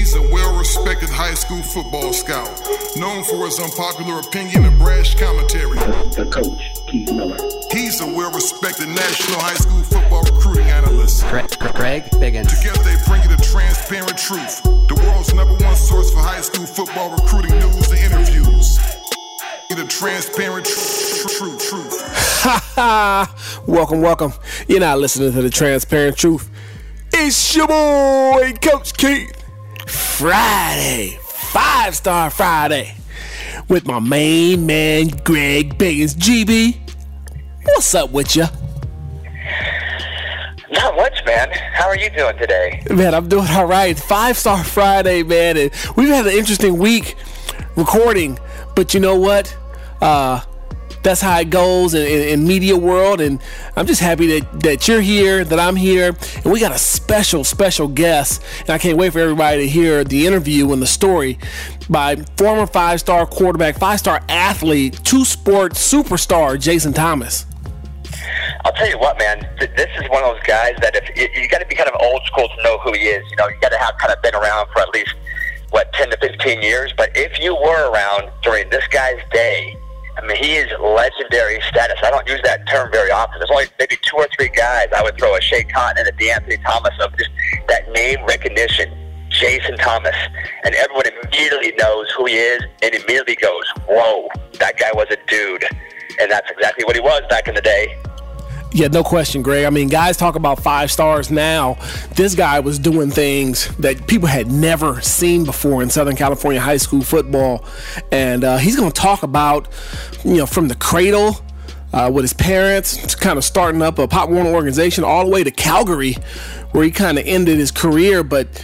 He's a well-respected high school football scout, known for his unpopular opinion and brash commentary. The coach, Keith Miller. He's a well-respected national high school football recruiting analyst. Craig Biggins. Together they bring you the transparent truth, the world's number one source for high school football recruiting news and interviews. The transparent truth. Ha ha! Welcome. You're not listening to the transparent truth. It's your boy, Coach Keith. Friday, 5-star Friday, with my main man, Greg Biggins. GB, what's up with you? Not much, man. How are you doing today? Man, I'm doing all right. 5-star Friday, man. And we've had an interesting week recording, but you know what? That's how it goes in media world, and I'm just happy that you're here, that I'm here, and we got a special guest, and I can't wait for everybody to hear the interview and the story by former 5-star quarterback, 5-star athlete, 2-sport superstar Jason Thomas. I'll tell you what, man. This is one of those guys that if you got to be kind of old school to know who he is. You know, you got to have kind of been around for at least 10 to 15 years. But if you were around during this guy's day, I mean, he is legendary status. I don't use that term very often. There's only maybe 2 or 3 guys I would throw a Shea Cotton and a DeAnthony Thomas of just that name recognition, Jason Thomas. And everyone immediately knows who he is and immediately goes, whoa, that guy was a dude. And that's exactly what he was back in the day. Yeah, no question, Greg. I mean, guys talk about 5 stars now. This guy was doing things that people had never seen before in Southern California high school football. And he's going to talk about, from the cradle with his parents, kind of starting up a Pop Warner organization all the way to Calgary, where he kind of ended his career. But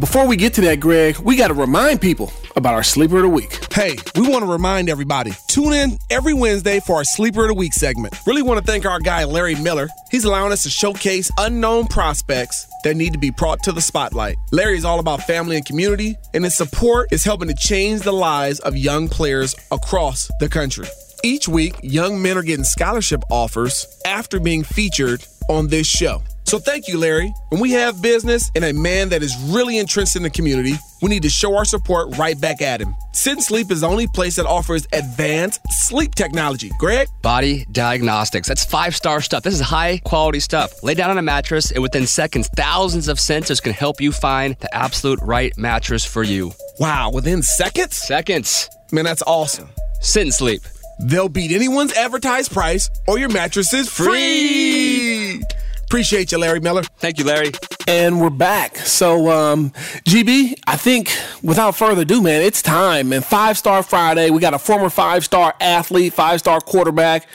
before we get to that, Greg, we got to remind people about our Sleeper of the Week. Hey, we want to remind everybody, tune in every Wednesday for our Sleeper of the Week segment. Really want to thank our guy, Larry Miller. He's allowing us to showcase unknown prospects that need to be brought to the spotlight. Larry is all about family and community, and his support is helping to change the lives of young players across the country. Each week, young men are getting scholarship offers after being featured on this show. So thank you, Larry. When we have business and a man that is really entrenched in the community, we need to show our support right back at him. Sit and Sleep is the only place that offers advanced sleep technology. Greg? Body diagnostics. That's 5-star stuff. This is high-quality stuff. Lay down on a mattress, and within seconds, thousands of sensors can help you find the absolute right mattress for you. Wow, within seconds? Seconds. Man, that's awesome. Sit and Sleep. They'll beat anyone's advertised price, or your mattress is free. Appreciate you, Larry Miller. Thank you, Larry. And we're back. So, GB, I think without further ado, man, it's time. And 5-star Friday, we got a former 5-star athlete, 5-star quarterback,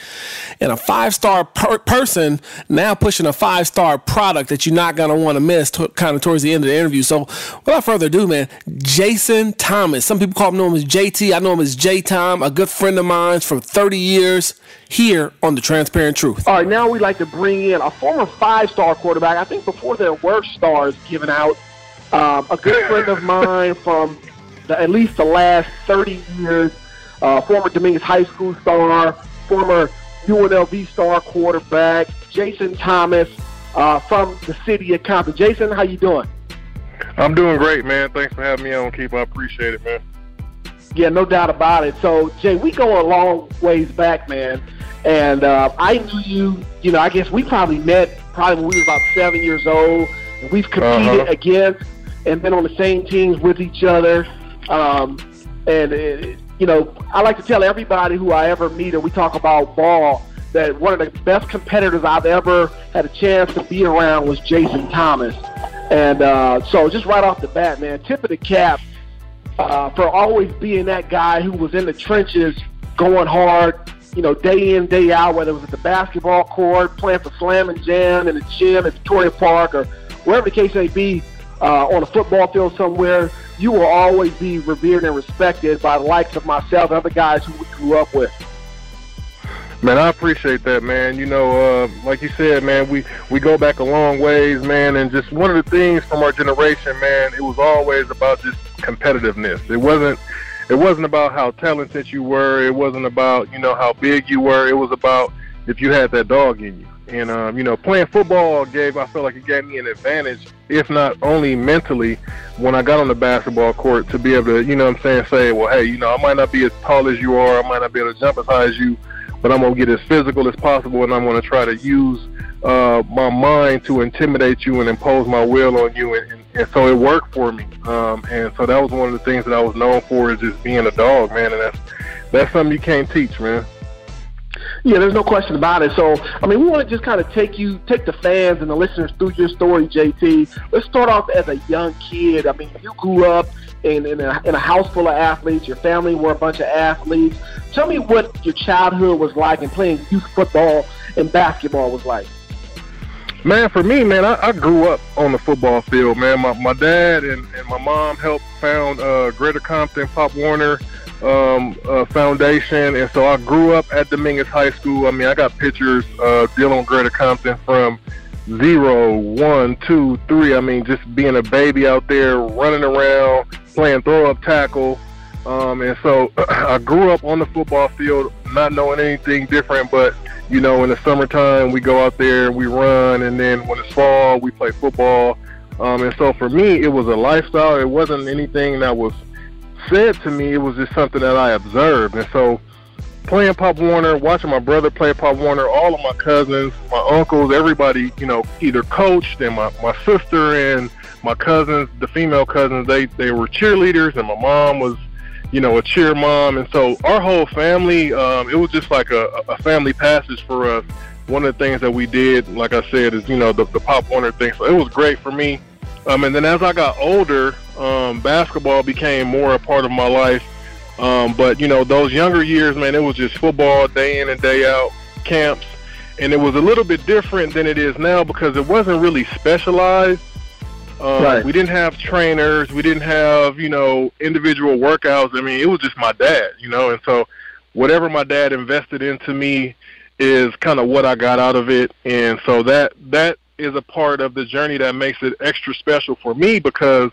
and a 5-star person now pushing a 5-star product that you're not going to want to miss kind of towards the end of the interview. So, without further ado, man, Jason Thomas. Some people call him known as JT. I know him as J-Tom, a good friend of mine from 30 years here on The Transparent Truth. All right, now we'd like to bring in a former 5-star quarterback. I think before there were stars given out, a good friend of mine from at least the last 30 years, former Dominguez High School star, former UNLV star quarterback, Jason Thomas from the city of Compton. Jason, how you doing? I'm doing great, man. Thanks for having me on, Keith. I appreciate it, man. Yeah, no doubt about it. So, Jay, we go a long ways back, man. And I knew you, I guess we probably met when we were about 7 years old. And we've competed against and been on the same teams with each other. I like to tell everybody who I ever meet and we talk about ball that one of the best competitors I've ever had a chance to be around was Jason Thomas. And so just right off the bat, man, tip of the cap for always being that guy who was in the trenches going hard, day in, day out, whether it was at the basketball court, playing for Slam and Jam in the gym at Victoria Park or wherever the case may be, on a football field somewhere, you will always be revered and respected by the likes of myself and other guys who we grew up with. Man, I appreciate that, man. Like you said, man, we go back a long ways, man, and just one of the things from our generation, man, it was always about just competitiveness. It wasn't about how talented you were. It wasn't about, how big you were. It was about if you had that dog in you. And, you know, playing football I felt like it gave me an advantage, if not only mentally, when I got on the basketball court to be able to, you know what I'm saying, say, well, hey, you know, I might not be as tall as you are, I might not be able to jump as high as you, but I'm going to get as physical as possible, and I'm going to try to use my mind to intimidate you and impose my will on you. And so it worked for me. And so that was one of the things that I was known for, is just being a dog, man. And that's something you can't teach, man. Yeah, there's no question about it. So, I mean, we want to just kind of take the fans and the listeners through your story, JT. Let's start off as a young kid. I mean, you grew up in a house full of athletes. Your family were a bunch of athletes. Tell me what your childhood was like and playing youth football and basketball was like. Man, for me, man, I grew up on the football field, man. My dad and my mom helped found Greta Compton, Pop Warner, Foundation, and so I grew up at Dominguez High School. I mean, I got pictures dealing with Greta Compton from 0, 1, 2, 3. I mean, just being a baby out there, running around, playing throw-up tackle. And so I grew up on the football field, not knowing anything different, but, you know, in the summertime, we go out there and we run, and then when it's fall, we play football. And so for me, it was a lifestyle. It wasn't anything that was said to me, it was just something that I observed. And so playing Pop Warner, watching my brother play Pop Warner, all of my cousins, my uncles, everybody, you know, either coached, and my sister and my cousins, the female cousins, they were cheerleaders, and my mom was, you know, a cheer mom. And so our whole family, it was just like a family passage for us. One of the things that we did, like I said, is, you know, the Pop Warner thing. So it was great for me. And then as I got older, basketball became more a part of my life. But, you know, those younger years, man, it was just football day in and day out, camps. And it was a little bit different than it is now because it wasn't really specialized. Right. We didn't have trainers. We didn't have, you know, individual workouts. I mean, it was just my dad, you know. And so whatever my dad invested into me is kind of what I got out of it. And so that is a part of the journey that makes it extra special for me, because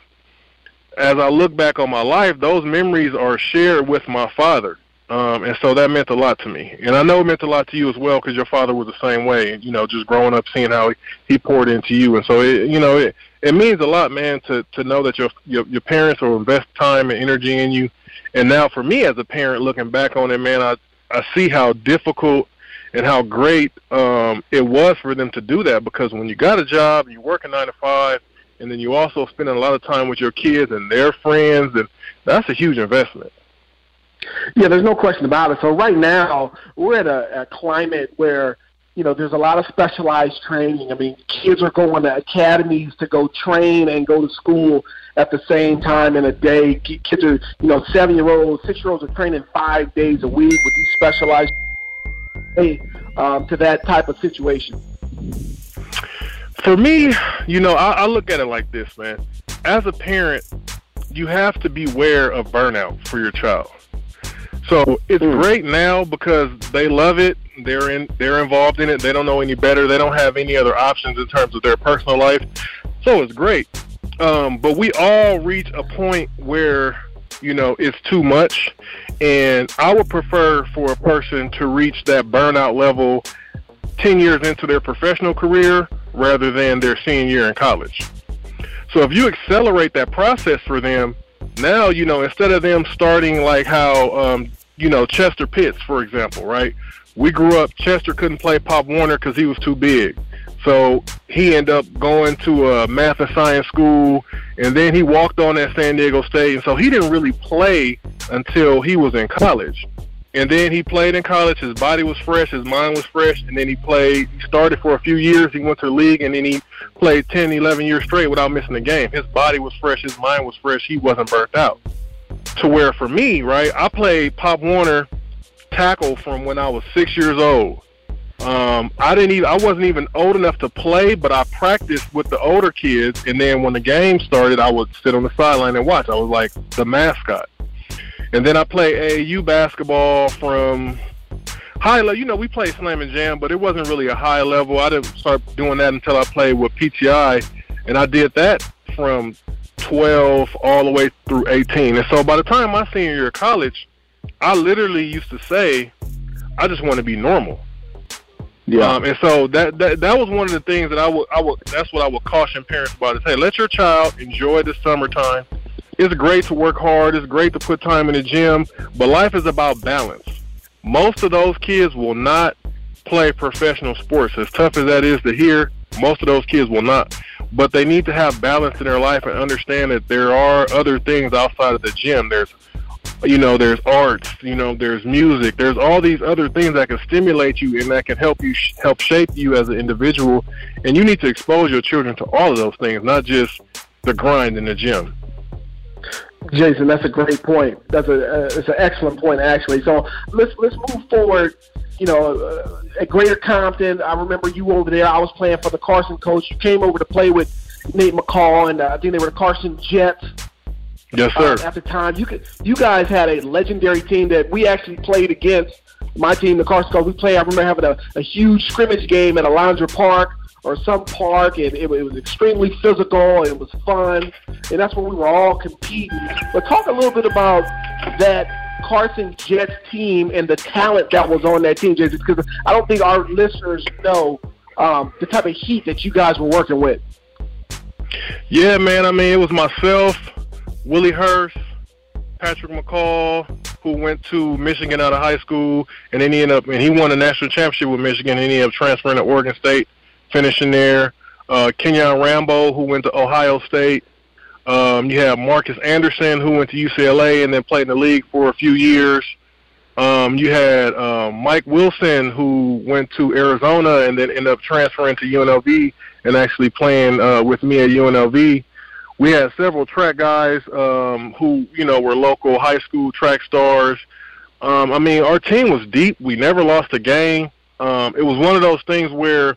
as I look back on my life, those memories are shared with my father. And so that meant a lot to me. And I know it meant a lot to you as well, because your father was the same way, you know, just growing up, seeing how he poured into you. And so, it means a lot, man, to know that your parents will invest time and energy in you. And now for me as a parent, looking back on it, man, I see how difficult and how great it was for them to do that, because when you got a job and you work a 9-to-5, and then you also spend a lot of time with your kids and their friends, and that's a huge investment. Yeah, there's no question about it. So right now we're in a climate where, you know, there's a lot of specialized training. I mean, kids are going to academies to go train and go to school at the same time in a day. Kids are, you know, 7-year-olds, 6-year-olds are training 5 days a week with these specialized to that type of situation. For me, you know, I look at it like this, man. As a parent, you have to beware of burnout for your child. So it's great now because they love it. They're involved in it. They don't know any better. They don't have any other options in terms of their personal life. So it's great. But we all reach a point where, you know, it's too much. And I would prefer for a person to reach that burnout level 10 years into their professional career rather than their senior year in college. So if you accelerate that process for them, now, you know, instead of them starting like how, you know, Chester Pitts, for example, right? We grew up, Chester couldn't play Pop Warner because he was too big. So he ended up going to a math and science school, and then he walked on at San Diego State. And so he didn't really play until he was in college. And then he played in college. His body was fresh. His mind was fresh. And then he played. He started for a few years. He went to the league, and then he played 10, 11 years straight without missing a game. His body was fresh. His mind was fresh. He wasn't burnt out. To where for me, right, I played Pop Warner tackle from when I was 6 years old. I wasn't even old enough to play, but I practiced with the older kids. And then when the game started, I would sit on the sideline and watch. I was like the mascot. And then I played AAU basketball from high level. You know, we played slam and jam, but it wasn't really a high level. I didn't start doing that until I played with PTI, and I did that from 12 all the way through 18. And so by the time my senior year of college, I literally used to say, I just want to be normal. Yeah. And so that was one of the things that I would that's what I would caution parents about is, hey, let your child enjoy the summertime. It's great to work hard. It's great to put time in the gym, but life is about balance. Most of those kids will not play professional sports. As tough as that is to hear, most of those kids will not. But they need to have balance in their life and understand that there are other things outside of the gym. There's, you know, there's arts, you know, there's music, there's all these other things that can stimulate you and that can help you, help shape you as an individual. And you need to expose your children to all of those things, not just the grind in the gym. Jason, that's a great point. That's it's an excellent point, actually. So let's move forward. You know, at Greater Compton, I remember you over there. I was playing for the Carson coach. You came over to play with Nate McCall, and I think they were the Carson Jets. Yes, sir. At the time, you guys had a legendary team that we actually played against. My team, the Carson coach, we played. I remember having a huge scrimmage game at Alondra Park or some park, and it was extremely physical, and it was fun, and that's when we were all competing. But talk a little bit about that Carson Jets team and the talent that was on that team, Jason, because I don't think our listeners know the type of heat that you guys were working with. Yeah, man. I mean, it was myself, Willie Hurst, Patrick McCall, who went to Michigan out of high school, and then he won a national championship with Michigan, and he ended up transferring to Oregon State, finishing there. Kenyon Rambo, who went to Ohio State. You have Marcus Anderson, who went to UCLA and then played in the league for a few years. You had Mike Wilson, who went to Arizona and then ended up transferring to UNLV and actually playing with me at UNLV. We had several track guys who, you know, were local high school track stars. I mean, our team was deep. We never lost a game. It was one of those things where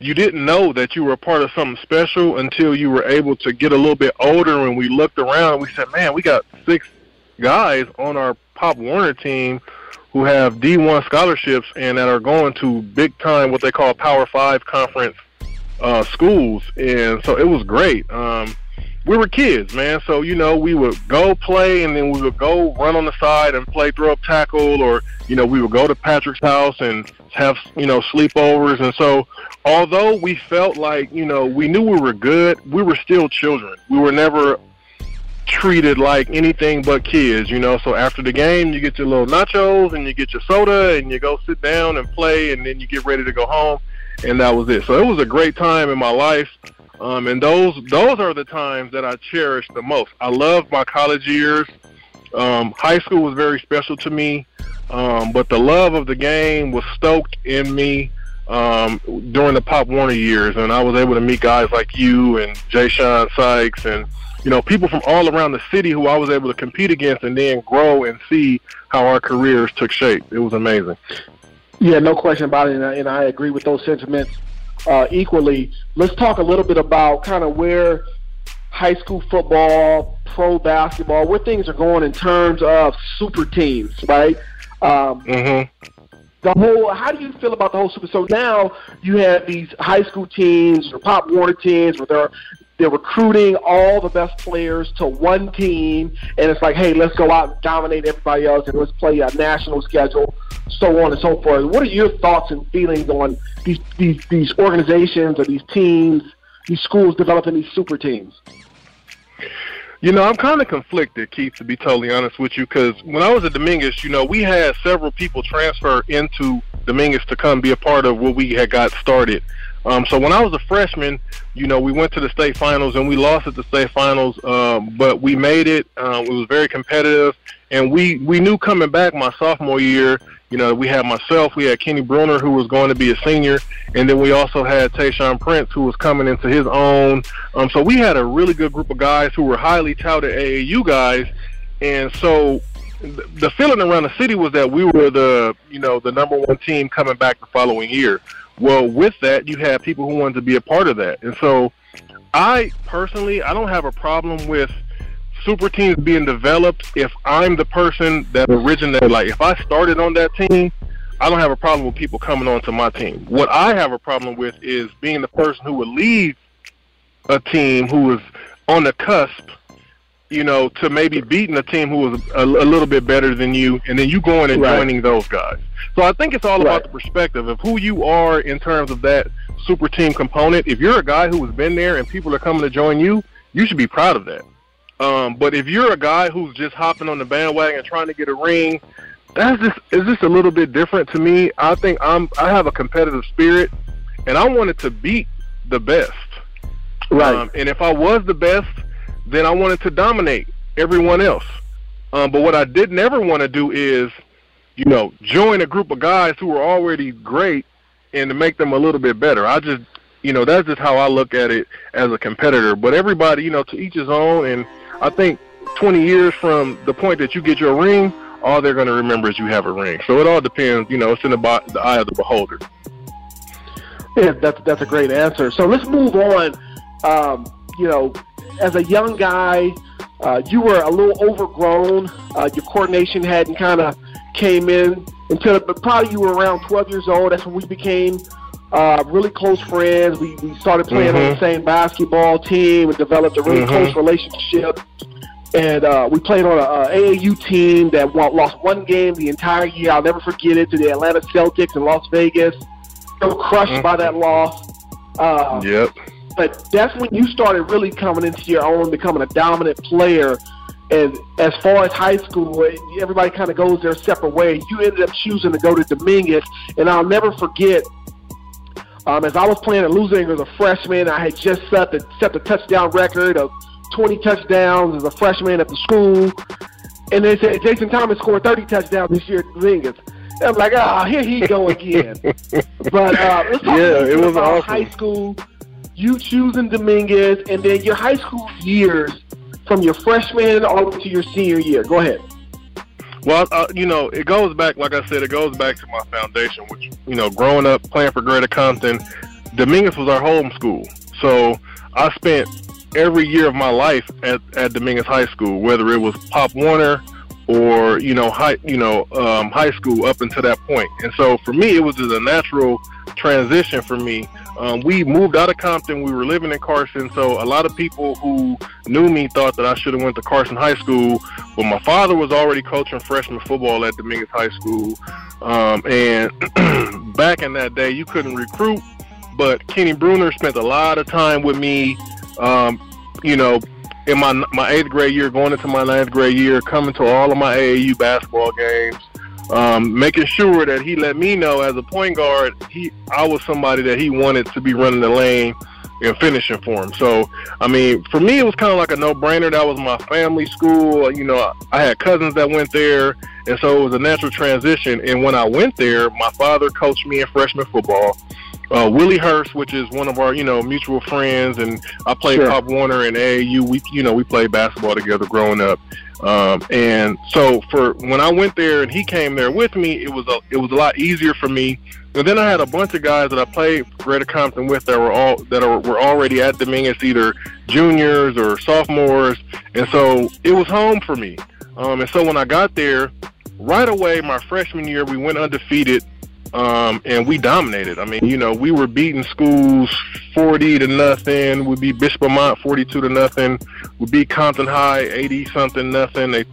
you didn't know that you were a part of something special until you were able to get a little bit older, and we looked around and we said, man, we got 6 guys on our Pop Warner team who have D1 scholarships and that are going to big time, what they call Power 5 conference schools. And so it was great. We were kids, man. So, you know, we would go play and then we would go run on the side and play throw up tackle, or, you know, we would go to Patrick's house and have, you know, sleepovers. And so although we felt like, you know, we knew we were good, we were still children. We were never treated like anything but kids, you know. So after the game, you get your little nachos and you get your soda and you go sit down and play, and then you get ready to go home. And that was it. So it was a great time in my life. And those are the times that I cherish the most. I love my college years. High school was very special to me. But the love of the game was stoked in me during the Pop Warner years, and I was able to meet guys like you and Jayshon Sykes and, you know, people from all around the city who I was able to compete against and then grow and see how our careers took shape. It was amazing. Yeah, no question about it, and I agree with those sentiments equally. Let's talk a little bit about kind of where high school football, pro basketball, where things are going in terms of super teams, right? How do you feel about the whole super? So now you have these high school teams or Pop Warner teams where they're recruiting all the best players to one team, and it's like, hey, let's go out and dominate everybody else, and let's play a national schedule, so on and so forth. What are your thoughts and feelings on these organizations or these teams, these schools developing these super teams? You know, I'm kind of conflicted, Keith, to be totally honest with you, because when I was at Dominguez, you know, we had several people transfer into Dominguez to come be a part of what we had got started. So when I was a freshman, you know, we went to the state finals and we lost at the state finals, but we made it. It was very competitive. And we knew coming back my sophomore year, you know, we had myself, we had Kenny Brunner, who was going to be a senior, and then we also had Tayshaun Prince, who was coming into his own. So we had a really good group of guys who were highly touted AAU guys. And so the feeling around the city was that we were the, you know, the number one team coming back the following year. Well, with that, you had people who wanted to be a part of that. And so I personally, I don't have a problem with super teams being developed if I'm the person that originated. Like, if I started on that team, I don't have a problem with people coming on to my team. What I have a problem with is being the person who would lead a team who is on the cusp you know, to maybe beating a team who was a little bit better than you, and then you going and joining those guys. So I think it's all about the perspective of who you are in terms of that super team component. If you're a guy who has been there and people are coming to join you, you should be proud of that. But if you're a guy who's just hopping on the bandwagon and trying to get a ring, that's just, it's just a little bit different to me. I think I have a competitive spirit, and I wanted to beat the best. Right. And if I was the best, then I wanted to dominate everyone else. But what I did never want to do is, you know, join a group of guys who were already great and to make them a little bit better. I just, you know, that's just how I look at it as a competitor. But everybody, you know, to each his own. And I think 20 years from the point that you get your ring, all they're going to remember is you have a ring. So it all depends, you know, it's in the eye of the beholder. Yeah, that's a great answer. So let's move on. You know, as a young guy, you were a little overgrown. Your coordination hadn't kind of came in until probably you were around 12 years old. That's when we became really close friends. We started playing on the same basketball team and developed a really close relationship. And we played on an AAU team that lost one game the entire year. I'll never forget it, to the Atlanta Celtics in Las Vegas. So crushed by that loss. But that's when you started really coming into your own, becoming a dominant player. And as far as high school, everybody kind of goes their separate way. You ended up choosing to go to Dominguez. And I'll never forget, as I was playing at Losing as a freshman, I had just set the touchdown record of 20 touchdowns as a freshman at the school. And they said, Jason Thomas scored 30 touchdowns this year at Dominguez. And I'm like, ah, here he go again. But let's talk about high school. You choosing Dominguez, and then your high school years from your freshman all to your senior year. Go ahead. Well, you know, it goes back, like I said, it goes back to my foundation, which, you know, growing up, playing for Greta Compton, Dominguez was our home school. So I spent every year of my life at Dominguez High School, whether it was Pop Warner or, you know, high school up until that point. And so for me, it was just a natural transition for me. We moved out of Compton. We were living in Carson. So a lot of people who knew me thought that I should have went to Carson High School. But my father was already coaching freshman football at Dominguez High School. And back in that day, you couldn't recruit. But Kenny Brunner spent a lot of time with me, you know, in my 8th grade year, going into my 9th grade year, coming to all of my AAU basketball games, making sure that he let me know as a point guard, I was somebody that he wanted to be running the lane and finishing for him. So, I mean, for me, it was kind of like a no-brainer. That was my family school. You know, I had cousins that went there, and so it was a natural transition. And when I went there, my father coached me in freshman football. Willie Hurst, which is one of our, you know, mutual friends, and I played Pop Warner and AAU. We played basketball together growing up, and so when I went there and he came there with me, it was a lot easier for me. And then I had a bunch of guys that I played Greta Compton with that were already at Dominguez, either juniors or sophomores, and so it was home for me. And so when I got there, right away my freshman year, we went undefeated. And we dominated. I mean, you know, we were beating schools 40-0. We beat Bishop-Vermont 42-0. We beat Compton High 80-something-0. They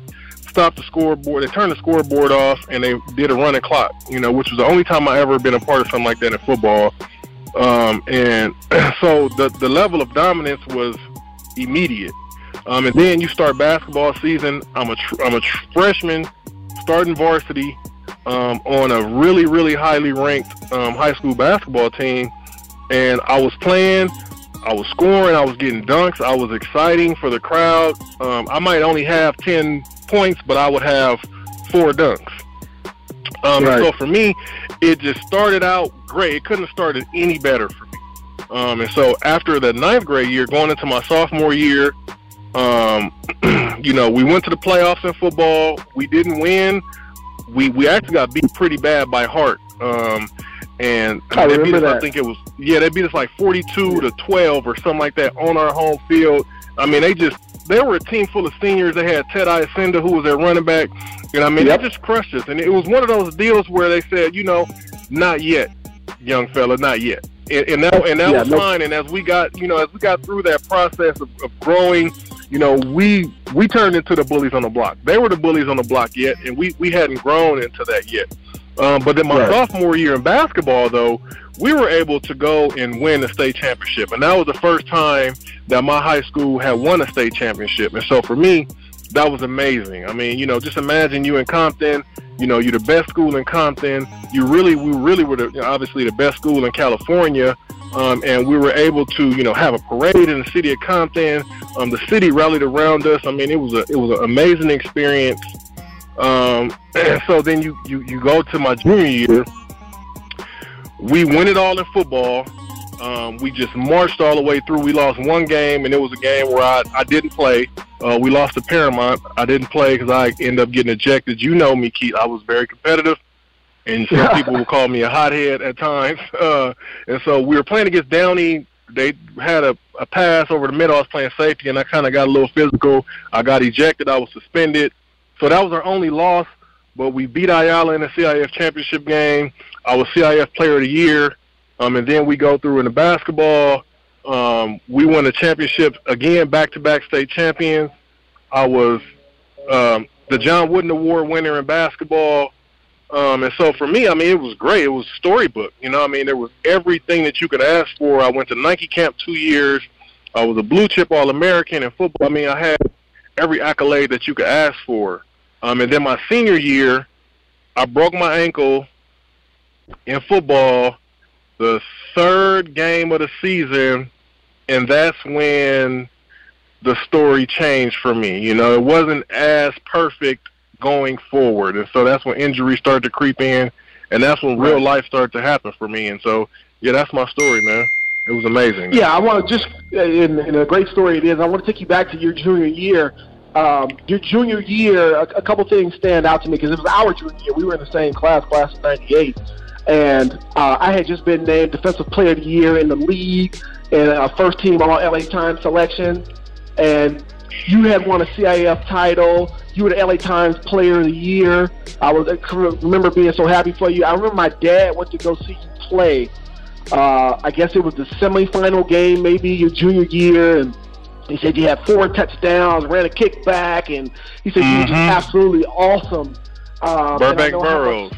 stopped the scoreboard. They turned the scoreboard off, and they did a running clock, you know, which was the only time I ever been a part of something like that in football. And so the level of dominance was immediate. And then you start basketball season. I'm a freshman starting varsity, on a really, really highly ranked high school basketball team, and I was playing, I was scoring, I was getting dunks, I was exciting for the crowd. I might only have 10 points, but I would have 4 dunks. So for me, it just started out great. It couldn't have started any better for me. And so after the 9th grade year, going into my sophomore year, you know, we went to the playoffs in football. We didn't win. We actually got beat pretty bad by Hart, and they beat us, I think it was, they beat us like 42-12 or something like that on our home field. I mean, they were a team full of seniors. They had Ted Iacenda, who was their running back, and I mean, they just crushed us. And it was one of those deals where they said, you know, not yet, young fella, not yet. And that was fine. And as we got through that process of growing you know, we turned into the bullies on the block. They were the bullies on the block yet, and we hadn't grown into that yet. But then my sophomore year in basketball, though, we were able to go and win a state championship. And that was the first time that my high school had won a state championship. And so for me, that was amazing. I mean, you know, just imagine you in Compton, you know, you're the best school in Compton. We really were obviously the best school in California. And we were able to, you know, have a parade in the city of Compton. The city rallied around us. I mean, it was an amazing experience. And so then you go to my junior year. We win it all in football. We just marched all the way through. We lost one game, and it was a game where I didn't play. We lost to Paramount. I didn't play because I ended up getting ejected. You know me, Keith. I was very competitive, and some people would call me a hothead at times. And so we were playing against Downey. They had a pass over the middle. I was playing safety, and I kind of got a little physical. I got ejected. I was suspended. So that was our only loss, but we beat Ayala in the CIF championship game. I was CIF player of the year. And then we go through in the basketball. We won the championship again, back-to-back state champions. I was the John Wooden Award winner in basketball. And so for me, I mean, it was great. It was storybook. You know, I mean, there was everything that you could ask for. I went to Nike camp 2 years. I was a blue-chip All-American in football. I mean, I had every accolade that you could ask for. And then my senior year, I broke my ankle in football the third game of the season, and that's when the story changed for me. You know, it wasn't as perfect going forward, and so that's when injuries started to creep in, and that's when real life started to happen for me. And so, yeah, that's my story, man. It was amazing. Yeah, I want to just – and a great story it is. I want to take you back to your junior year. Your junior year, a couple things stand out to me because it was our junior year. We were in the same class, class of 98. And I had just been named Defensive Player of the Year in the league and a first team all LA Times selection. And you had won a CIF title. You were the LA Times Player of the Year. I remember being so happy for you. I remember my dad went to go see you play. I guess it was the semifinal game, maybe your junior year. And he said you had 4 touchdowns, ran a kickback. And he said you were just absolutely awesome. Burbank Burroughs.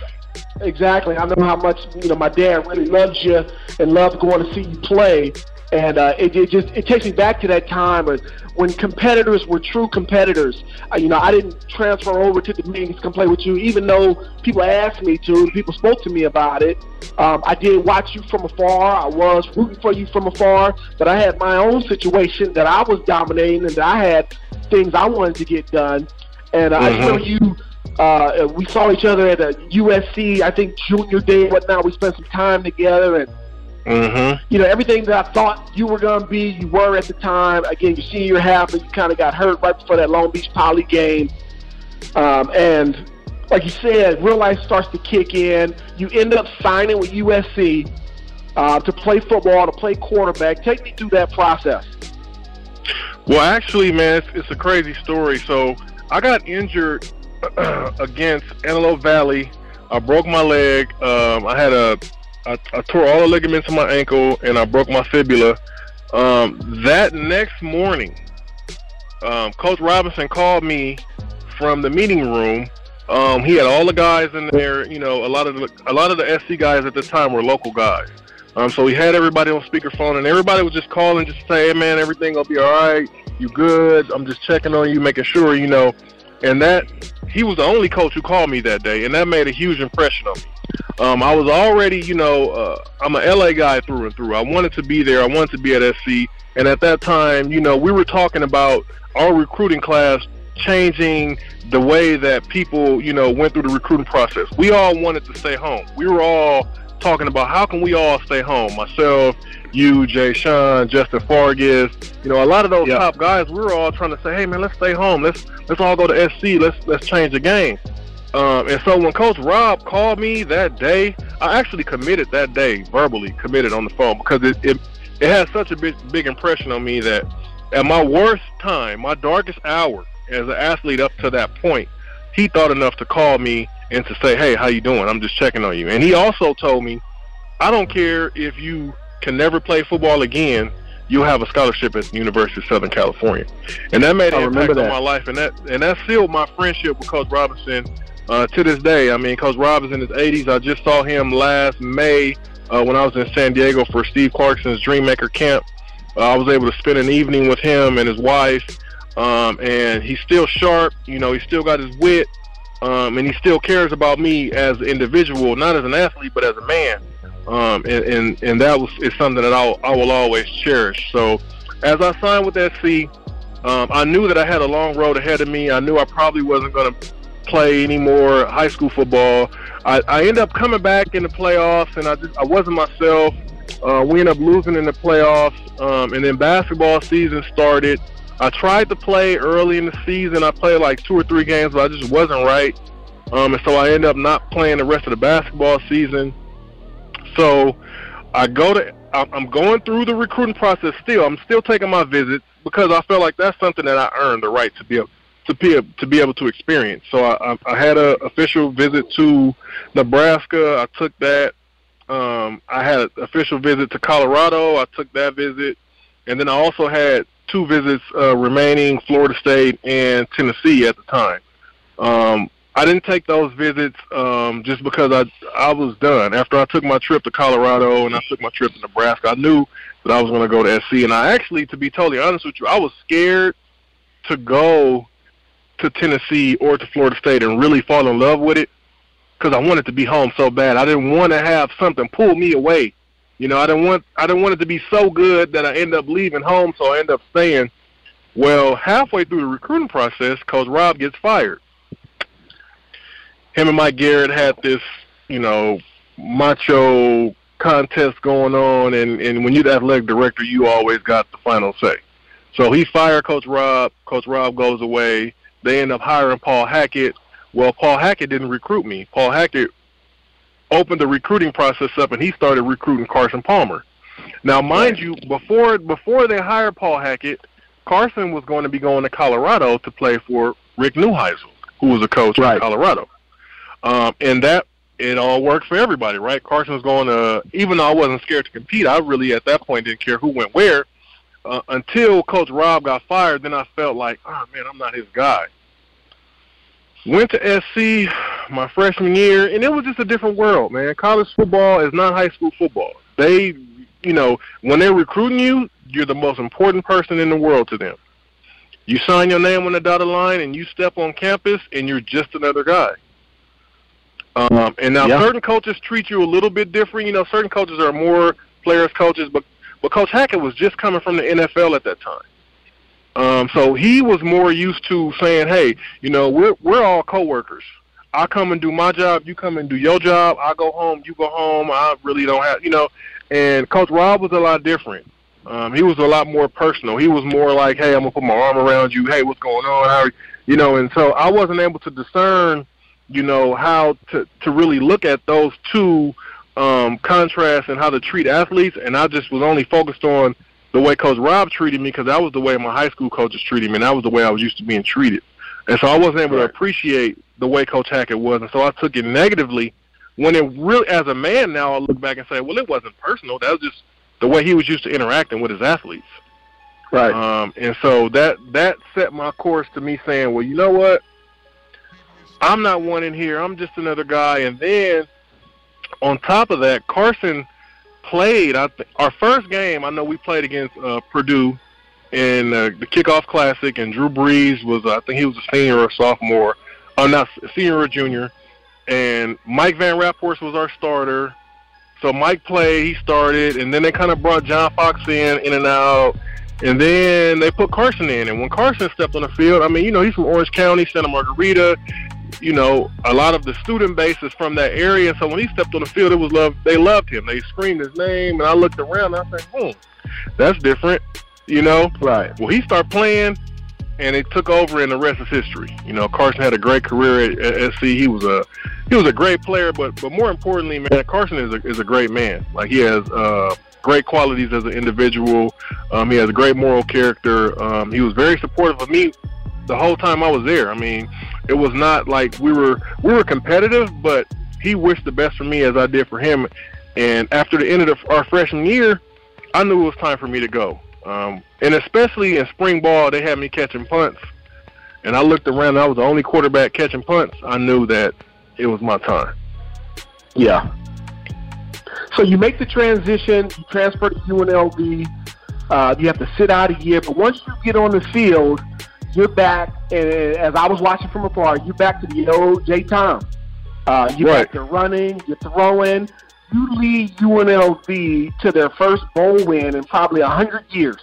Exactly. I know how much, you know, my dad really loves you and loved going to see you play. And it takes me back to that time when competitors were true competitors. You know, I didn't transfer over to Dominguez to come play with you, even though people asked me to and people spoke to me about it. I did watch you from afar. I was rooting for you from afar, but I had my own situation that I was dominating and that I had things I wanted to get done. And I know you... we saw each other at a USC, I think, junior day and whatnot. We spent some time together. And, you know, everything that I thought you were going to be, you were at the time. Again, your senior half, but you kind of got hurt right before that Long Beach Poly game. And like you said, real life starts to kick in. You end up signing with USC to play football, to play quarterback. Take me through that process. Well, actually, man, it's a crazy story. So I got injured against Antelope Valley. I broke my leg. I tore all the ligaments in my ankle, and I broke my fibula. That next morning, Coach Robinson called me from the meeting room. He had all the guys in there. You know, a lot of the SC guys at the time were local guys. So he had everybody on speakerphone, and everybody was just calling, just saying, "Hey, man, everything gonna be all right. You good? I'm just checking on you, making sure you know." And he was the only coach who called me that day, and that made a huge impression on me. I was already, you know, I'm an LA guy through and through. I wanted to be there. I wanted to be at SC. And at that time, you know, we were talking about our recruiting class changing the way that people, you know, went through the recruiting process. We all wanted to stay home. We were all talking about how can we all stay home? Myself, you, Jay Sean, Justin Fargas, you know, a lot of those top guys, we were all trying to say, hey, man, let's stay home. Let's all go to SC. Let's change the game. And so when Coach Rob called me that day, I actually committed that day, verbally committed on the phone, because it had such a big impression on me that at my worst time, my darkest hour as an athlete up to that point, he thought enough to call me and to say, hey, how you doing? I'm just checking on you. And he also told me, I don't care if you can never play football again. you'll have a scholarship at the University of Southern California. And that made an impact on my life, and that sealed my friendship with Coach Robinson to this day. I mean, Coach Robinson is 80s. I just saw him last May when I was in San Diego for Steve Clarkson's Dream Maker Camp. I was able to spend an evening with him and his wife, and he's still sharp. You know, he's still got his wit, and he still cares about me as an individual, not as an athlete, but as a man. And that is something that I will always cherish. So as I signed with SC, I knew that I had a long road ahead of me. I knew I probably wasn't going to play any more high school football. I ended up coming back in the playoffs, and I wasn't myself. We ended up losing in the playoffs, and then basketball season started. I tried to play early in the season. I played like 2 or 3 games, but I just wasn't right. And so I ended up not playing the rest of the basketball season. So I'm going through the recruiting process still. I'm still taking my visits because I felt like that's something that I earned the right to be able to experience. So I had an official visit to Nebraska. I took that. I had an official visit to Colorado. I took that visit. And then I also had 2 visits remaining, Florida State and Tennessee at the time. I didn't take those visits just because I was done. After I took my trip to Colorado and I took my trip to Nebraska, I knew that I was going to go to SC. And I actually, to be totally honest with you, I was scared to go to Tennessee or to Florida State and really fall in love with it because I wanted to be home so bad. I didn't want to have something pull me away. You know, I didn't want it to be so good that I end up leaving home, so I end up staying. Well, halfway through the recruiting process, Coach Rob gets fired. Him and Mike Garrett had this, you know, macho contest going on, and when you're the athletic director, you always got the final say. So he fired Coach Rob. Coach Rob goes away. They end up hiring Paul Hackett. Well, Paul Hackett didn't recruit me. Paul Hackett opened the recruiting process up, and he started recruiting Carson Palmer. Now, mind you, before they hired Paul Hackett, Carson was going to be going to Colorado to play for Rick Neuheisel, who was a coach in Colorado. And that it all worked for everybody, right? Carson was going to, even though I wasn't scared to compete, I really at that point didn't care who went where. Until Coach Rob got fired, then I felt like, oh, man, I'm not his guy. Went to SC my freshman year, and it was just a different world, man. College football is not high school football. They, you know, when they're recruiting you, you're the most important person in the world to them. You sign your name on the dotted line, and you step on campus, and you're just another guy. And now certain coaches treat you a little bit different. You know, certain coaches are more players coaches, but Coach Hackett was just coming from the NFL at that time. So he was more used to saying, hey, you know, we're all coworkers. I come and do my job. You come and do your job. I go home. You go home. I really don't have, you know. And Coach Rob was a lot different. He was a lot more personal. He was more like, hey, I'm going to put my arm around you. Hey, what's going on? How are you? You know, and so I wasn't able to discern, you know, how to really look at those two contrasts and how to treat athletes. And I just was only focused on the way Coach Rob treated me because that was the way my high school coaches treated me, and that was the way I was used to being treated. And so I wasn't able to appreciate the way Coach Hackett was, and so I took it negatively when it really, as a man now, I look back and say, well, it wasn't personal. That was just the way he was used to interacting with his athletes. Right. And so that set my course to me saying, well, you know what? I'm not one in here. I'm just another guy. And then on top of that, Carson played. Our first game, I know we played against Purdue in the Kickoff Classic, and Drew Brees was, I think he was a senior or sophomore. Not senior or junior. And Mike Van Rapphorst was our starter. So Mike played. He started. And then they kind of brought John Fox in and out. And then they put Carson in. And when Carson stepped on the field, I mean, you know, he's from Orange County, Santa Margarita. You know, a lot of the student base is from that area. So when he stepped on the field, it was love. They loved him. They screamed his name. And I looked around and I said, that's different, you know? Right. Well, he started playing and it took over, and the rest is history. You know, Carson had a great career at SC. He was a great player, but more importantly, man, Carson is a great man. Like, he has great qualities as an individual. He has a great moral character. He was very supportive of me the whole time I was there. I mean, it was not like we were competitive, but he wished the best for me as I did for him. And after the end of our freshman year, I knew it was time for me to go. And especially in spring ball, they had me catching punts. And I looked around, and I was the only quarterback catching punts. I knew that it was my time. Yeah. So you make the transition, you transfer to UNLV, you have to sit out a year. But once you get on the field, you're back, and as I was watching from afar, you're back to the old Jay Tom. You're right. Back to running, you're throwing. You lead UNLV to their first bowl win in probably 100 years.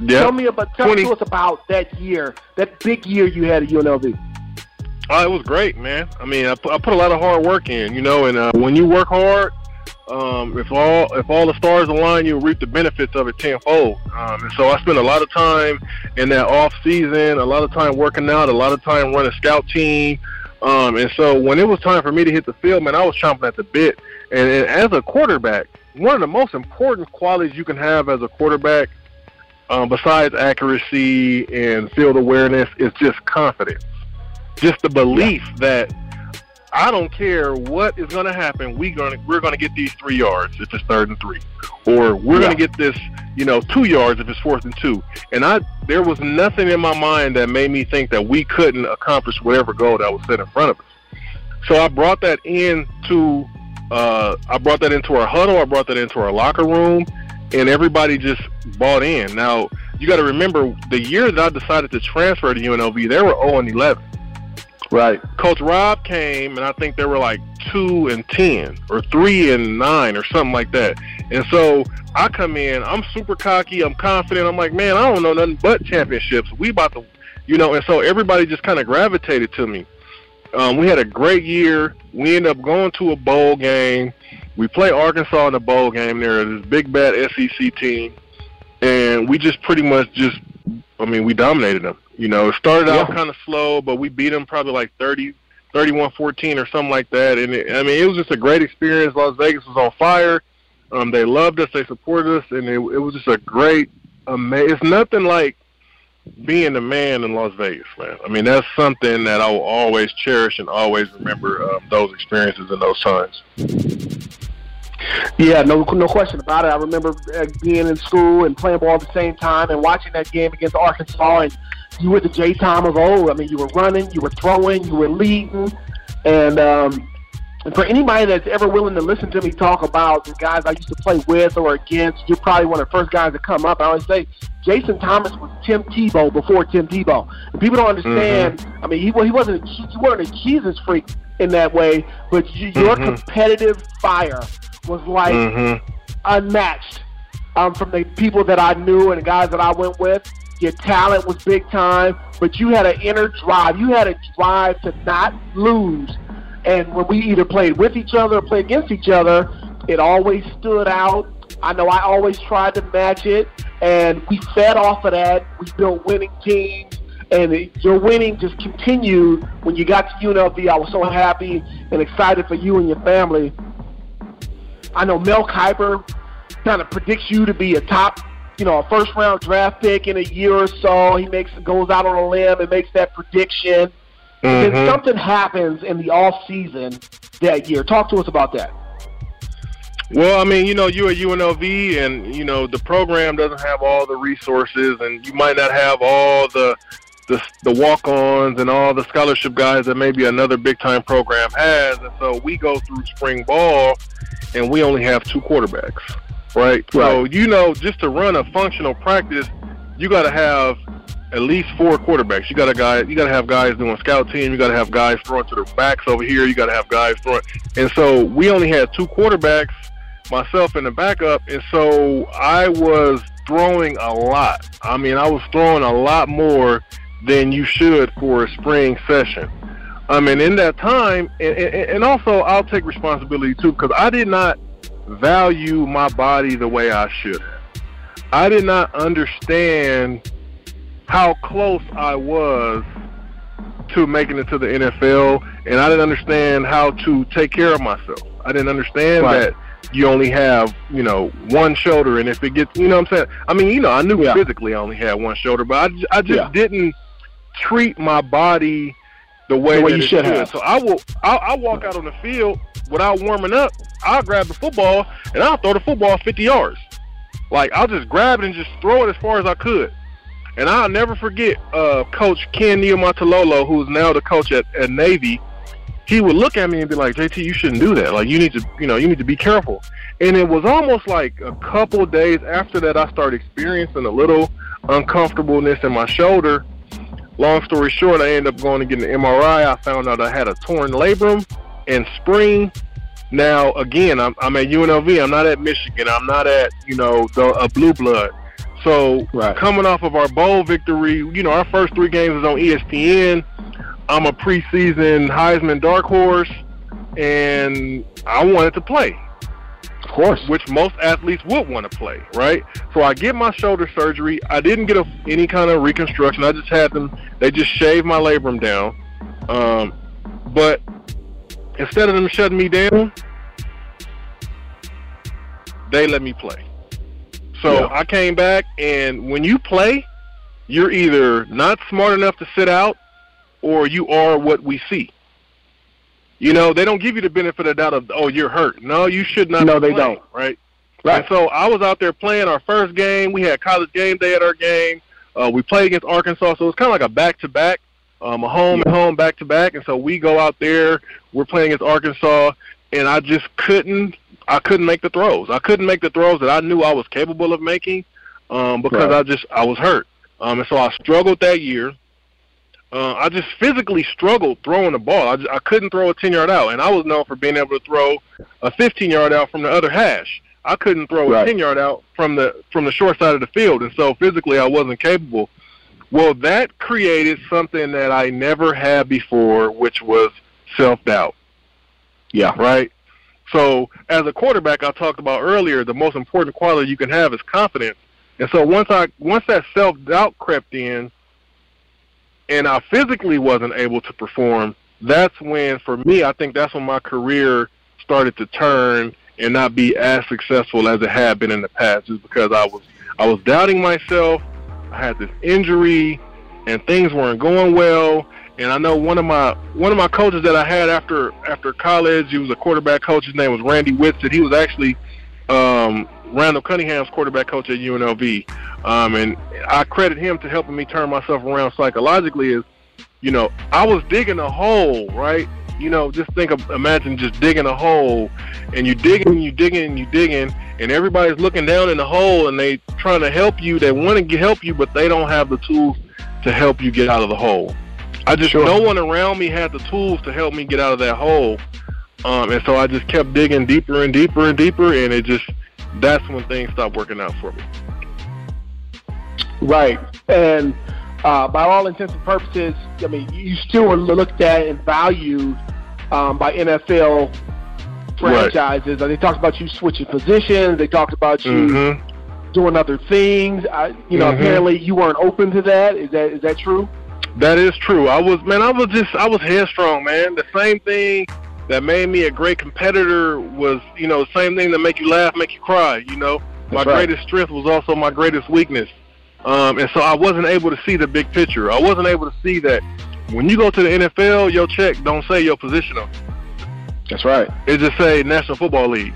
Yep. Tell us about that year, that big year you had at UNLV. Oh, it was great, man. I mean, I put a lot of hard work in, you know. And when you work hard, if all the stars align, you reap the benefits of it tenfold. And so I spent a lot of time in that off season, a lot of time working out, a lot of time running scout team. And so when it was time for me to hit the field, man, I was chomping at the bit. And as a quarterback, one of the most important qualities you can have as a quarterback, besides accuracy and field awareness, is just confidence. Just the belief that I don't care what is going to happen, we're going to get these 3 yards if it's 3rd and 3, or we're going to get this, 2 yards if it's 4th and 2. And there was nothing in my mind that made me think that we couldn't accomplish whatever goal that was set in front of us. So I brought that into our huddle. I brought that into our locker room, and everybody just bought in. Now, you got to remember, the year that I decided to transfer to UNLV, they were 0-11. Right. Coach Rob came, and I think they were like 2-10 or 3-9 or something like that. And so I come in, I'm super cocky, I'm confident. I'm like, man, I don't know nothing but championships. We about to, and so everybody just kind of gravitated to me. We had a great year. We ended up going to a bowl game. We play Arkansas in a bowl game. They're this big, bad SEC team. And we just pretty much we dominated them. It started out kind of slow, but we beat them probably like 31-14 or something like that. And it was just a great experience. Las Vegas was on fire. They loved us. They supported us. And it was just a great it's nothing like being the man in Las Vegas, man. I mean, that's something that I will always cherish and always remember, those experiences and those times. Yeah, no question about it. I remember being in school and playing ball at the same time and watching that game against Arkansas, and you were the Jay Tom of old. I mean, you were running, you were throwing, you were leading. And for anybody that's ever willing to listen to me talk about the guys I used to play with or against, you're probably one of the first guys to come up. I always say Jason Thomas was Tim Tebow before Tim Tebow. And people don't understand. Mm-hmm. I mean, you weren't a Jesus freak in that way, but your competitive fire was like unmatched from the people that I knew and the guys that I went with. Your talent was big time, but you had an inner drive. You had a drive to not lose. And when we either played with each other or played against each other, it always stood out. I know I always tried to match it, and we fed off of that. We built winning teams, and your winning just continued. When you got to UNLV, I was so happy and excited for you and your family. I know Mel Kiper kind of predicts you to be a top, a first-round draft pick in a year or so. He goes out on a limb and makes that prediction. Mm-hmm. Then something happens in the off-season that year. Talk to us about that. Well, I mean, you're at UNLV, and, the program doesn't have all the resources, and you might not have all the walk-ons and all the scholarship guys that maybe another big-time program has. And so we go through spring ball, and we only have 2 quarterbacks, right? So, just to run a functional practice, you got to have at least 4 quarterbacks. You got to have guys doing scout team. You got to have guys throwing to their backs over here. You got to have guys throwing. And so we only had 2 quarterbacks, myself and the backup, and so I was throwing a lot. I mean, I was throwing a lot more than you should for a spring session. And in that time, and also I'll take responsibility too, because I did not value my body the way I should have. I did not understand how close I was to making it to the NFL, and I didn't understand how to take care of myself. I didn't understand that you only have, 1 shoulder, and if it gets, what I'm saying? I mean, I knew physically I only had 1 shoulder, but I just didn't treat my body the way you should have. So I walk out on the field without warming up. I'll grab the football, and I'll throw the football 50 yards. Like, I'll just grab it and just throw it as far as I could. And I'll never forget Coach Ken Niumatalolo, who's now the coach at Navy. He would look at me and be like, JT, you shouldn't do that. Like, you need to be careful. And it was almost like a couple days after that, I started experiencing a little uncomfortableness in my shoulder. Long story short, I ended up going to get an MRI. I found out I had a torn labrum and spring. Now, again, I'm at UNLV. I'm not at Michigan. I'm not at, Blue Blood. So Coming off of our bowl victory, our first three games is on ESPN. I'm a preseason Heisman dark horse, and I wanted to play. Of course. Which most athletes would want to play, right? So I get my shoulder surgery. I didn't get any kind of reconstruction. I just had them. They just shaved my labrum down. But instead of them shutting me down, they let me play. So I came back, and when you play, you're either not smart enough to sit out or you are what we see. They don't give you the benefit of the doubt of, oh, you're hurt. No, you should not. No, they don't. Right? Right. And so I was out there playing our first game. We had college game day at our game. We played against Arkansas, so it was kind of like a back-to-back, a home-and-home back-to-back. And so we go out there. We're playing against Arkansas, and I just couldn't make the throws. I couldn't make the throws that I knew I was capable of making because I was hurt. And so I struggled that year. I just physically struggled throwing the ball. I couldn't throw a 10-yard out, and I was known for being able to throw a 15-yard out from the other hash. I couldn't throw a 10-yard out from the short side of the field, and so physically I wasn't capable. Well, that created something that I never had before, which was self-doubt. Yeah. Right? So as a quarterback, I talked about earlier, the most important quality you can have is confidence. And so once that self-doubt crept in, and I physically wasn't able to perform, that's when, for me, I think that's when my career started to turn and not be as successful as it had been in the past, just because I was doubting myself. I had this injury, and things weren't going well. And I know one of my coaches that I had after college, he was a quarterback coach. His name was Randy Whitsett. He was actually Randall Cunningham's quarterback coach at UNLV, and I credit him to helping me turn myself around psychologically. Is, I was digging a hole, right? Just imagine just digging a hole, and you digging, and everybody's looking down in the hole, and they trying to help you. They want to help you, but they don't have the tools to help you get out of the hole. No one around me had the tools to help me get out of that hole, and so I just kept digging deeper and deeper and deeper, and it just. That's when things stopped working out for me. Right. And by all intents and purposes, I mean, you still were looked at and valued by NFL franchises. Right. They talked about you switching positions. They talked about you doing other things. Apparently you weren't open to that. Is that true? That is true. I was headstrong, man. The same thing that made me a great competitor was, the same thing that make you laugh, make you cry, My greatest strength was also my greatest weakness. And so I wasn't able to see the big picture. I wasn't able to see that when you go to the NFL, your check don't say your position on it. That's right. It just say National Football League.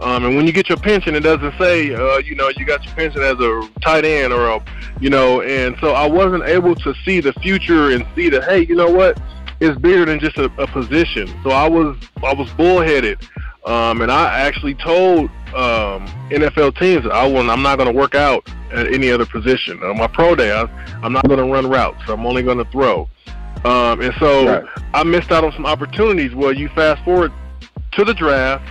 And when you get your pension, it doesn't say, you got your pension as a tight end or and so I wasn't able to see the future and see that, hey, you know what? It's bigger than just a position. So I was bullheaded, and I actually told NFL teams that I'm not going to work out at any other position. On my pro day, I'm not going to run routes. I'm only going to throw. And so I missed out on some opportunities. Well, you fast forward to the draft.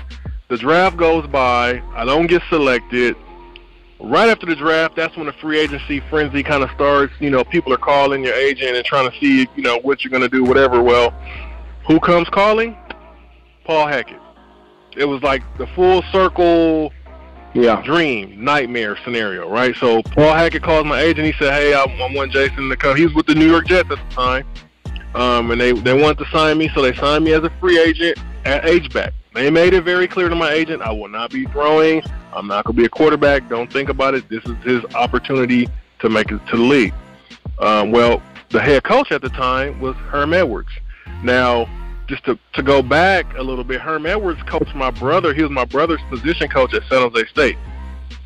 The draft goes by. I don't get selected. Right after the draft, that's when the free agency frenzy kind of starts. People are calling your agent and trying to see, what you're going to do, whatever. Well, who comes calling? Paul Hackett. It was like the full circle dream, nightmare scenario, right? So Paul Hackett calls my agent. He said, hey, I want Jason to come. He was with the New York Jets at the time, and they wanted to sign me, so they signed me as a free agent at H-back. They made it very clear to my agent, I will not be throwing. I'm not going to be a quarterback. Don't think about it. This is his opportunity to make it to the league. Well, the head coach at the time was Herm Edwards. Now, just to go back a little bit, Herm Edwards coached my brother. He was my brother's position coach at San Jose State.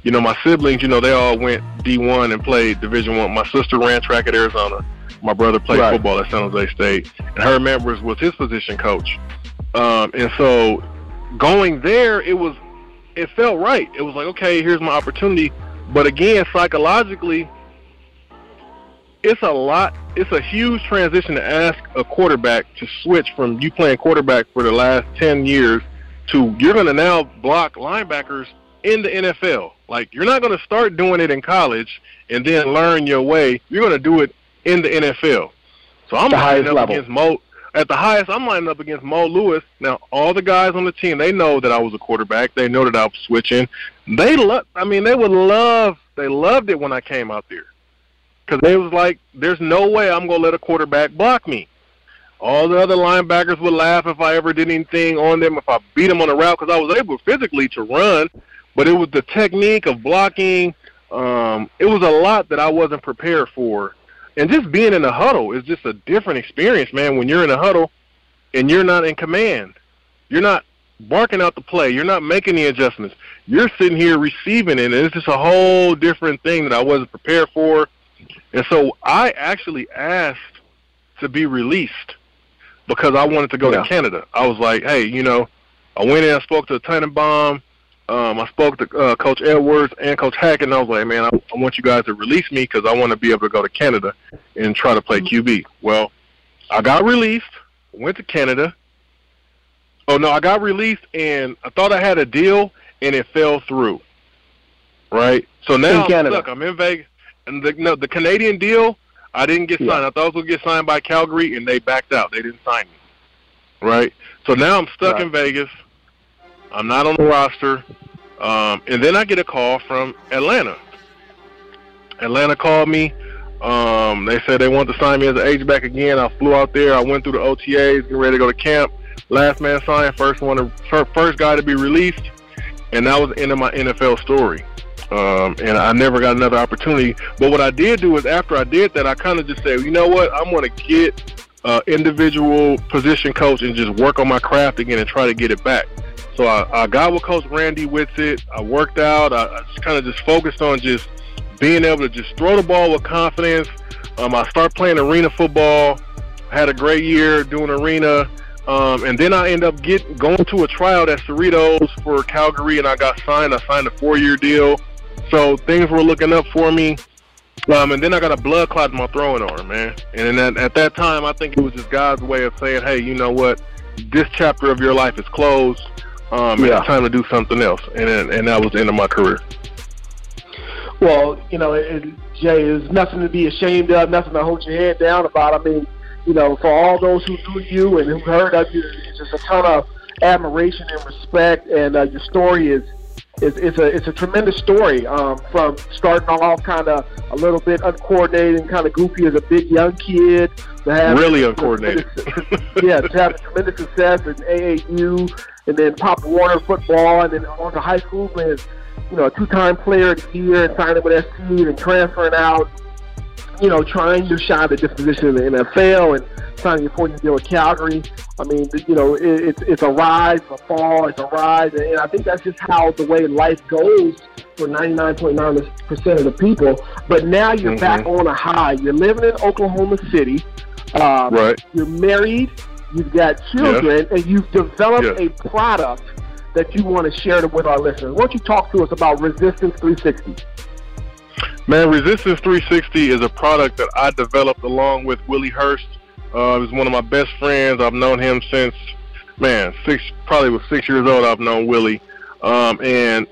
you know, my siblings, you know, they all went D1 and played Division I. My sister ran track at Arizona. My brother played football at San Jose State. And Herm Edwards was his position coach. And so going there, it felt right. It was like, okay, here's my opportunity. But again, psychologically, it's a huge transition to ask a quarterback to switch from you playing quarterback for the last 10 years to you're going to now block linebackers in the NFL. Like, you're not going to start doing it in college and then learn your way. You're going to do it in the NFL. So I'm lining up against Mo. At the highest, I'm lining up against Mo Lewis. Now, all the guys on the team, they know that I was a quarterback. They know that I was switching. They loved it when I came out there. Because they was like, there's no way I'm going to let a quarterback block me. All the other linebackers would laugh if I ever did anything on them, if I beat them on the route, because I was able physically to run. But it was the technique of blocking. It was a lot that I wasn't prepared for. And just being in a huddle is just a different experience, man, when you're in a huddle and you're not in command. You're not barking out the play. You're not making the adjustments. You're sitting here receiving it, and it's just a whole different thing that I wasn't prepared for. And so I actually asked to be released because I wanted to go to Canada. I was like, hey, you know, I went in and spoke to Tannenbaum. I spoke to Coach Edwards and Coach Hackett, and I was like, man, I want you guys to release me because I want to be able to go to Canada and try to play QB. Well, I got released, went to Canada. Oh, no, I got released, and I thought I had a deal, and it fell through, right? So now I'm stuck. I'm in Vegas. And the Canadian deal, I didn't get signed. I thought I was going to get signed by Calgary, and they backed out. They didn't sign me, right? So now I'm stuck in Vegas. I'm not on the roster. And then I get a call from Atlanta. Atlanta called me. They said they wanted to sign me as an H-back again. I flew out there. I went through the OTAs, getting ready to go to camp. Last man signed, first guy to be released. And that was the end of my NFL story. And I never got another opportunity. But what I did do is after I did that, I kind of just said, you know what, I'm going to get an individual position coach and just work on my craft again and try to get it back. So I got with Coach Randy Whitsitt. I worked out. I kind of just focused on just being able to just throw the ball with confidence. I started playing arena football. I had a great year doing arena. And then I end up going to a tryout at Cerritos for Calgary, and I got signed. I signed a 4-year deal. So things were looking up for me. And then I got a blood clot in my throwing arm, man. And then at that time, I think it was just God's way of saying, hey, you know what? This chapter of your life is closed. And it's time to do something else. And that was the end of my career. Well, you know, Jay, there's nothing to be ashamed of, nothing to hold your head down about. I mean, you know, for all those who knew you and who heard of you, it's just a ton of admiration and respect. And your story is a tremendous story, from starting off kind of a little bit uncoordinated and kind of goofy as a big young kid to have really uncoordinated, to have tremendous success in AAU and then Pop Warner football and then on to high school with, you know, a two-time player of the year and signing with SC and transferring out, you know, trying your shot at this position in the NFL and signing your 4-year deal with Calgary. I mean, you know, it's a rise, a fall, it's a rise, and I think that's just how the way life goes for 99.9% of the people. But now you're back on a high. You're living in Oklahoma City. You're married. You've got children, and you've developed a product that you want to share with our listeners. Why don't you talk to us about Resistance 360? Man, Resistance 360 is a product that I developed along with Willie Hurst. He's one of my best friends. I've known him since, probably was 6 years old. I've known Willie. And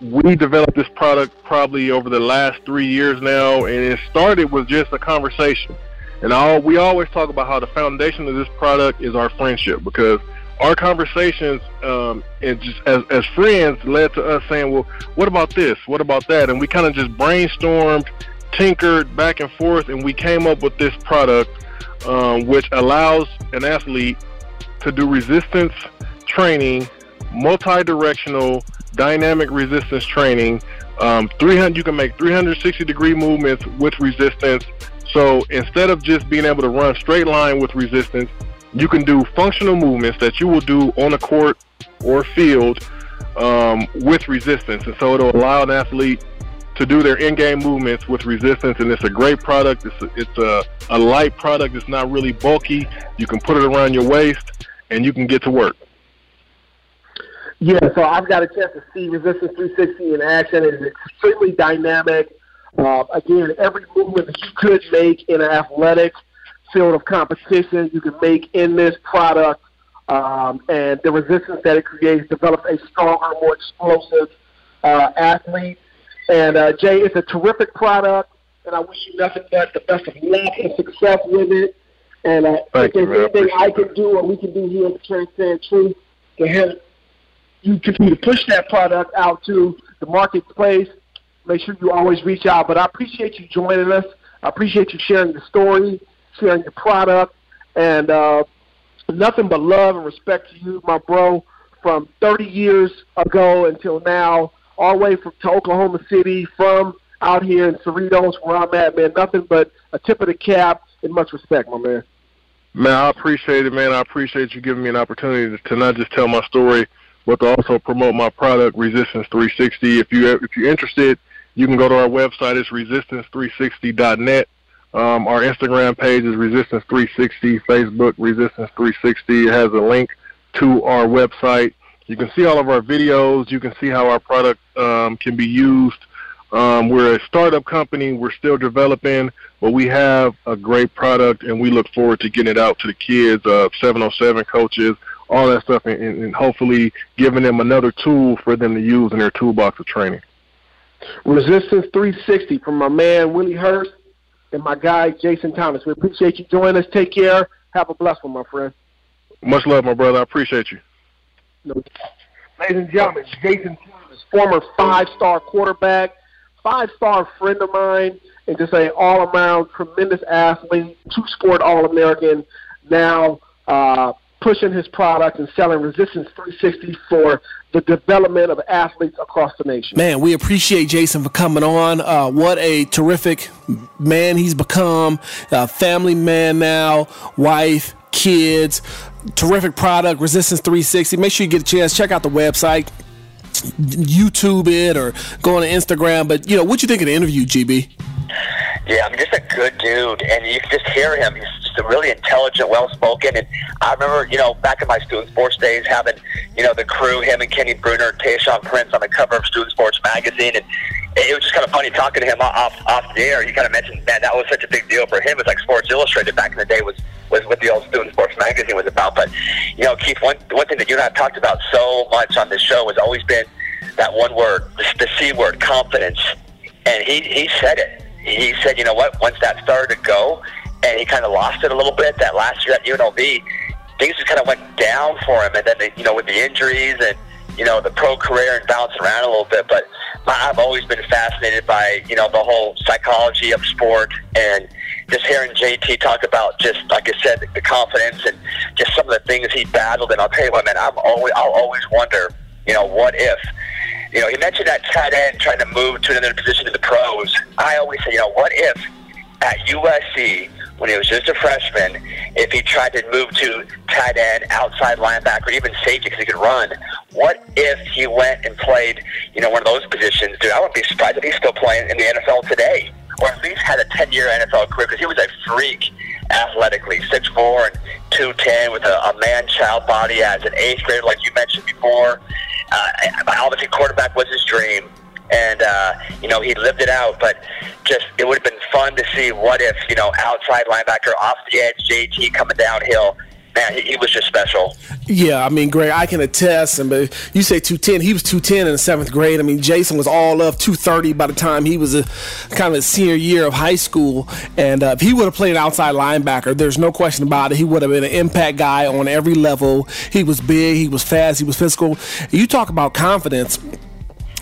we developed this product probably over the last 3 years now, and it started with just a conversation. And we always talk about how the foundation of this product is our friendship, because our conversations and just as friends led to us saying, well, what about this? What about that? And we kind of just brainstormed, tinkered back and forth, and we came up with this product, which allows an athlete to do resistance training, multi-directional, dynamic resistance training. You can make 360-degree movements with resistance. So instead of just being able to run straight line with resistance, you can do functional movements that you will do on a court or field with resistance. And so it'll allow an athlete to do their in-game movements with resistance, and it's a great product. It's a light product. It's not really bulky. You can put it around your waist, and you can get to work. Yeah, so I've got a chance to see Resistance 360 in action. It is extremely dynamic. Again, every movement that you could make in an athletic field of competition, you can make in this product. And the resistance that it creates develops a stronger, more explosive athlete. And, Jay, it's a terrific product, and I wish you nothing but the best of luck and success with it. And if there's anything I can do or we can do here at Transcend Truth to help you continue to push that product out to the marketplace, make sure you always reach out. But I appreciate you joining us. I appreciate you sharing the story, sharing your product, and nothing but love and respect to you, my bro, from 30 years ago until now, all the way to Oklahoma City, from out here in Cerritos, where I'm at, man. Nothing but a tip of the cap and much respect, my man. Man, I appreciate it, man. I appreciate you giving me an opportunity to not just tell my story, but to also promote my product, Resistance 360. If you're interested, you can go to our website. It's resistance360.net. Our Instagram page is Resistance 360, Facebook Resistance 360. It has a link to our website. You can see all of our videos. You can see how our product can be used. We're a startup company. We're still developing, but we have a great product, and we look forward to getting it out to the kids, 707 coaches, all that stuff, and hopefully giving them another tool for them to use in their toolbox of training. Resistance 360 from my man Willie Hurst and my guy Jason Thomas. We appreciate you joining us. Take care. Have a blessed one, my friend. Much love, my brother. I appreciate you. No. Ladies and gentlemen, Jason Thomas, former five-star quarterback, five-star friend of mine, and just an all-around tremendous athlete, two-sport All-American, now pushing his product and selling Resistance 360 for the development of athletes across the nation. Man, we appreciate Jason for coming on. What a terrific man he's become, a family man now, wife, kids, terrific product, Resistance 360. Make sure you get a chance. Check out the website, YouTube it, or go on Instagram. But, you know, what'd you think of the interview, GB? Yeah, I mean, just a good dude, and you can just hear him. He's just a really intelligent, well-spoken, and I remember, you know, back in my student sports days having, you know, the crew, him and Kenny Brunner, Tayshaun Prince on the cover of Student Sports Magazine, and it was just kind of funny talking to him off the air. He kind of mentioned, man, that was such a big deal for him. It's like Sports Illustrated back in the day was what the old Student Sports Magazine was about. But, you know, Keith, one thing that you and I have talked about so much on this show has always been that one word, the C word, confidence. And he said it. He said, you know what, once that started to go, and he kind of lost it a little bit that last year at UNLV, things just kind of went down for him. And then, you know, with the injuries and, you know, the pro career and bouncing around a little bit. But I've always been fascinated by, you know, the whole psychology of sport, and just hearing JT talk about just, like I said, the confidence and just some of the things he battled. And I'll tell you what, man, I'll always wonder, you know, what if? You know, he mentioned that tight end trying to move to another position in the pros. I always say, you know, what if at USC, when he was just a freshman, if he tried to move to tight end, outside linebacker, even safety because he could run, what if he went and played, you know, one of those positions? Dude, I wouldn't be surprised if he's still playing in the NFL today, or at least had a 10-year NFL career, because he was a freak athletically, 6'4" and 210 with a man-child body as an 8th grader, like you mentioned before. Obviously, quarterback was his dream, and, you know, he lived it out. But just it would have been fun to see what if, you know, outside linebacker, off the edge, JT coming downhill. Man, he was just special. Yeah, I mean, Greg, I can attest. And but you say 210, he was 210 in the 7th grade. I mean, Jason was all of 230 by the time he was a kind of senior year of high school. And if he would have played outside linebacker, there's no question about it, he would have been an impact guy on every level. He was big, he was fast, he was physical. You talk about confidence.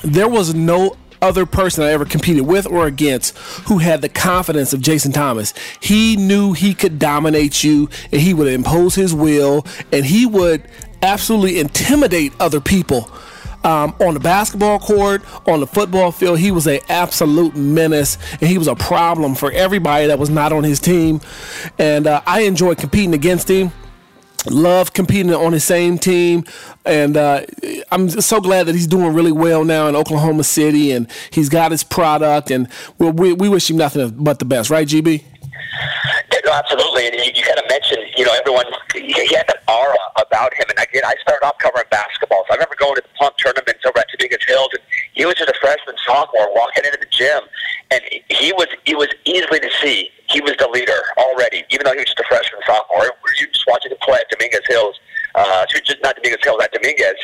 There was no other person I ever competed with or against who had the confidence of Jason Thomas. He knew he could dominate you, and he would impose his will, and he would absolutely intimidate other people. On the basketball court, on the football field, he was an absolute menace, and he was a problem for everybody that was not on his team. And I enjoyed competing against him. Love competing on his same team, and I'm so glad that he's doing really well now in Oklahoma City, and he's got his product, and we wish him nothing but the best, right, GB? Yeah, no, absolutely, and you kind of mentioned, you know, everyone, he had that aura about him, and again, I started off covering basketball, so I remember going to the pump tournaments over at Dominguez Hills, and he was just a freshman, sophomore, walking into the gym, and he was easily to see. He was the leader already, even though he was just a freshman, sophomore. You just watching him play at Dominguez Hills, not Dominguez Hills, at Dominguez,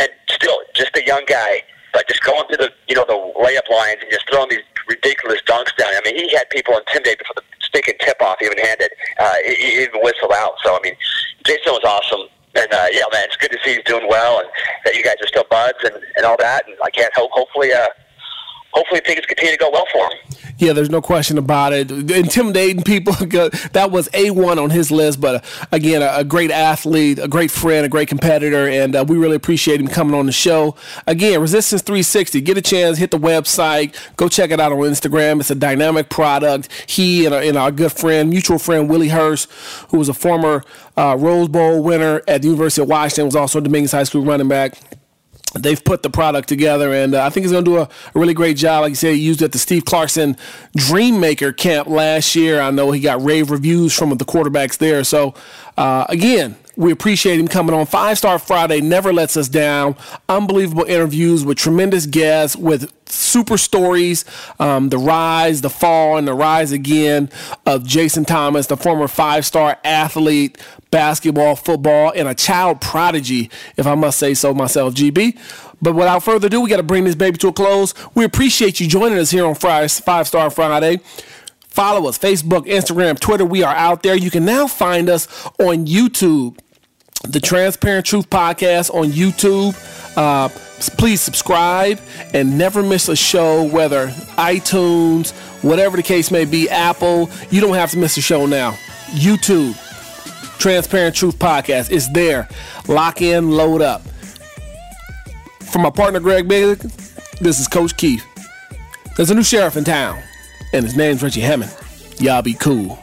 and still just a young guy, but just going through the the layup lines and just throwing these ridiculous dunks down. I mean, he had people intimidated for the stinking tip off, even handed, even whistle out. So I mean, Jason was awesome, and yeah, man, it's good to see he's doing well, and that you guys are still buds and all that. And I can't hope, hopefully things continue to go well for him. Yeah, there's no question about it. Intimidating people, that was A1 on his list, but again, a great athlete, a great friend, a great competitor, and we really appreciate him coming on the show. Again, Resistance 360, get a chance, hit the website, go check it out on Instagram. It's a dynamic product. He and our good friend, mutual friend, Willie Hurst, who was a former Rose Bowl winner at the University of Washington, was also a Dominguez High School running back. They've put the product together, and I think he's going to do a really great job. Like you said, he used it at the Steve Clarkson Dream Maker Camp last year. I know he got rave reviews from the quarterbacks there. So, again, we appreciate him coming on. Five Star Friday never lets us down. Unbelievable interviews with tremendous guests, with super stories, the rise, the fall, and the rise again of Jason Thomas, the former five-star athlete, basketball, football, and a child prodigy, if I must say so myself, GB. But without further ado, we got to bring this baby to a close. We appreciate you joining us here on Five Star Friday. Follow us, Facebook, Instagram, Twitter. We are out there. You can now find us on YouTube, the Transparent Truth Podcast on YouTube. Please subscribe and never miss a show, whether iTunes, whatever the case may be, Apple. You don't have to miss a show now. YouTube, Transparent Truth Podcast. It's there. Lock in, load up. For my partner, Craig Biggins, this is Coach Keith. There's a new sheriff in town, and his name's Richie Hammond. Y'all be cool.